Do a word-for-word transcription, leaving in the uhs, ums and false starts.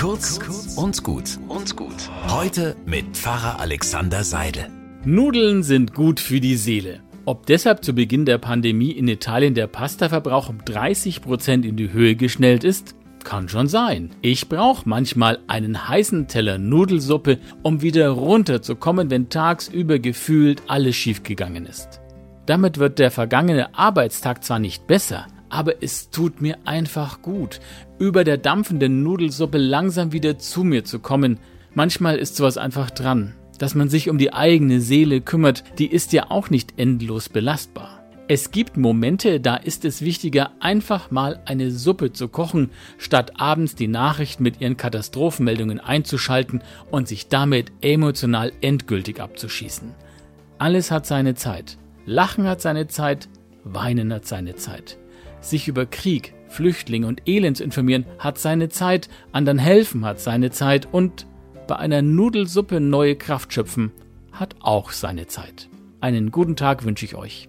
Kurz und gut. Und gut. Heute mit Pfarrer Alexander Seidel. Nudeln sind gut für die Seele. Ob deshalb zu Beginn der Pandemie in Italien der Pastaverbrauch um dreißig Prozent in die Höhe geschnellt ist, kann schon sein. Ich brauche manchmal einen heißen Teller Nudelsuppe, um wieder runterzukommen, wenn tagsüber gefühlt alles schiefgegangen ist. Damit wird der vergangene Arbeitstag zwar nicht besser, aber es tut mir einfach gut, über der dampfenden Nudelsuppe langsam wieder zu mir zu kommen. Manchmal ist sowas einfach dran, dass man sich um die eigene Seele kümmert, die ist ja auch nicht endlos belastbar. Es gibt Momente, da ist es wichtiger, einfach mal eine Suppe zu kochen, statt abends die Nachrichten mit ihren Katastrophenmeldungen einzuschalten und sich damit emotional endgültig abzuschießen. Alles hat seine Zeit. Lachen hat seine Zeit, Weinen hat seine Zeit. Sich über Krieg, Flüchtlinge und Elends informieren hat seine Zeit, anderen helfen hat seine Zeit und bei einer Nudelsuppe neue Kraft schöpfen hat auch seine Zeit. Einen guten Tag wünsche ich euch.